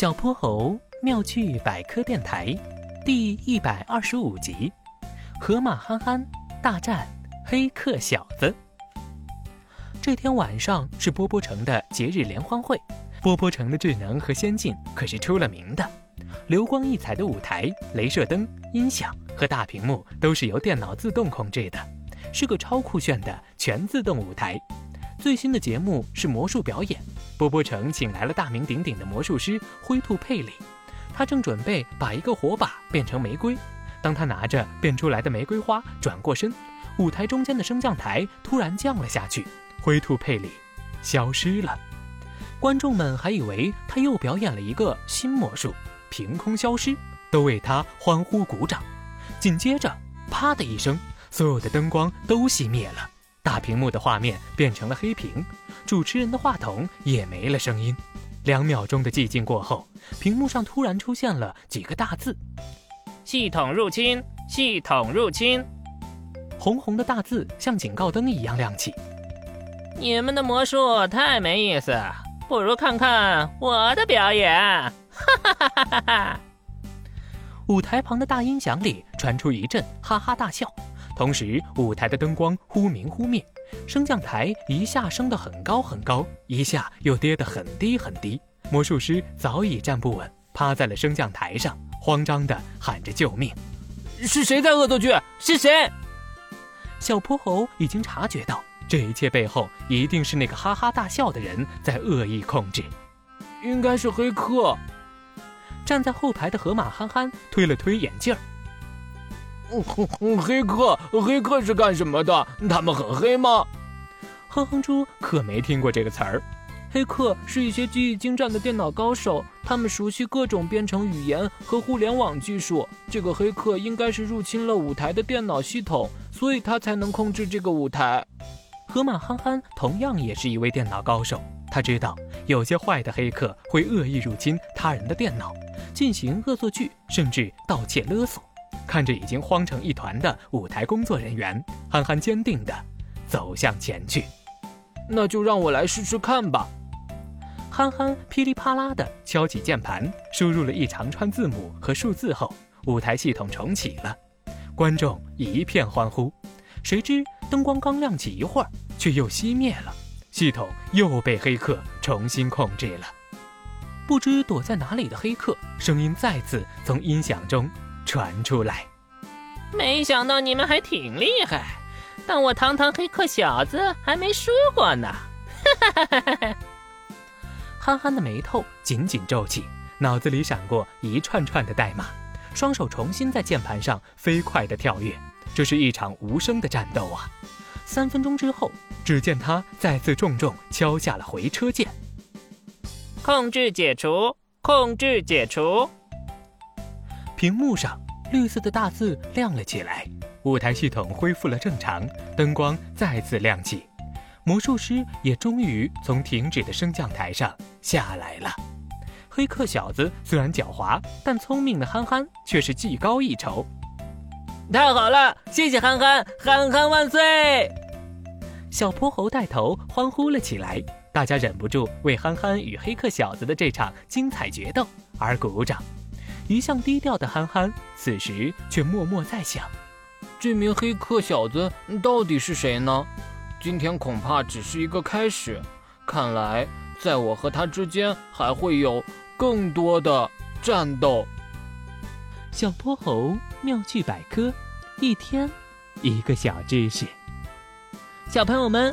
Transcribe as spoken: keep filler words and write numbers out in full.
小泼猴妙趣百科电台第一百二十五集：河马憨憨大战黑客小子。这天晚上是波波城的节日联欢会，波波城的智能和先进可是出了名的。流光溢彩的舞台、镭射灯、音响和大屏幕都是由电脑自动控制的，是个超酷炫的全自动舞台。最新的节目是魔术表演，波波城请来了大名鼎鼎的魔术师灰兔佩里，他正准备把一个火把变成玫瑰。当他拿着变出来的玫瑰花转过身，舞台中间的升降台突然降了下去，灰兔佩里消失了。观众们还以为他又表演了一个新魔术，凭空消失，都为他欢呼鼓掌。紧接着啪的一声，所有的灯光都熄灭了，大屏幕的画面变成了黑屏，主持人的话筒也没了声音。两秒钟的寂静过后，屏幕上突然出现了几个大字：系统入侵，系统入侵。红红的大字像警告灯一样亮起。你们的魔术太没意思，不如看看我的表演，哈哈哈哈哈哈。舞台旁的大音响里传出一阵哈哈大笑，同时舞台的灯光忽明忽灭，升降台一下升得很高很高，一下又跌得很低很低。魔术师早已站不稳，趴在了升降台上，慌张地喊着救命。是谁在恶作剧？是谁？小泼猴已经察觉到这一切背后一定是那个哈哈大笑的人在恶意控制。应该是黑客。站在后排的河马憨憨推了推眼镜儿。黑客，黑客是干什么的？他们很黑吗？哼哼猪可没听过这个词儿。黑客是一些技艺精湛的电脑高手，他们熟悉各种编程语言和互联网技术。这个黑客应该是入侵了舞台的电脑系统，所以他才能控制这个舞台。河马憨憨同样也是一位电脑高手，他知道有些坏的黑客会恶意入侵他人的电脑，进行恶作剧，甚至盗窃勒索。看着已经慌成一团的舞台工作人员，憨憨坚定地走向前去。那就让我来试试看吧。憨憨噼里啪啦地敲起键盘，输入了一长串字母和数字后，舞台系统重启了。观众一片欢呼，谁知灯光刚亮起一会儿，却又熄灭了，系统又被黑客重新控制了。不知躲在哪里的黑客，声音再次从音响中传出来。没想到你们还挺厉害，但我堂堂黑客小子还没输过呢。憨憨的眉头紧紧皱起，脑子里闪过一串串的代码，双手重新在键盘上飞快地跳跃。这是一场无声的战斗啊！三分钟之后，只见他再次重重敲下了回车键。控制解除，控制解除。屏幕上绿色的大字亮了起来，舞台系统恢复了正常，灯光再次亮起，魔术师也终于从停止的升降台上下来了。黑客小子虽然狡猾，但聪明的憨憨却是技高一筹。太好了，谢谢憨憨，憨憨万岁！小泼猴带头欢呼了起来，大家忍不住为憨憨与黑客小子的这场精彩决斗而鼓掌。一向低调的憨憨此时却默默在想，这名黑客小子到底是谁呢？今天恐怕只是一个开始，看来在我和他之间还会有更多的战斗。小泼猴妙趣百科，一天一个小知识。小朋友们，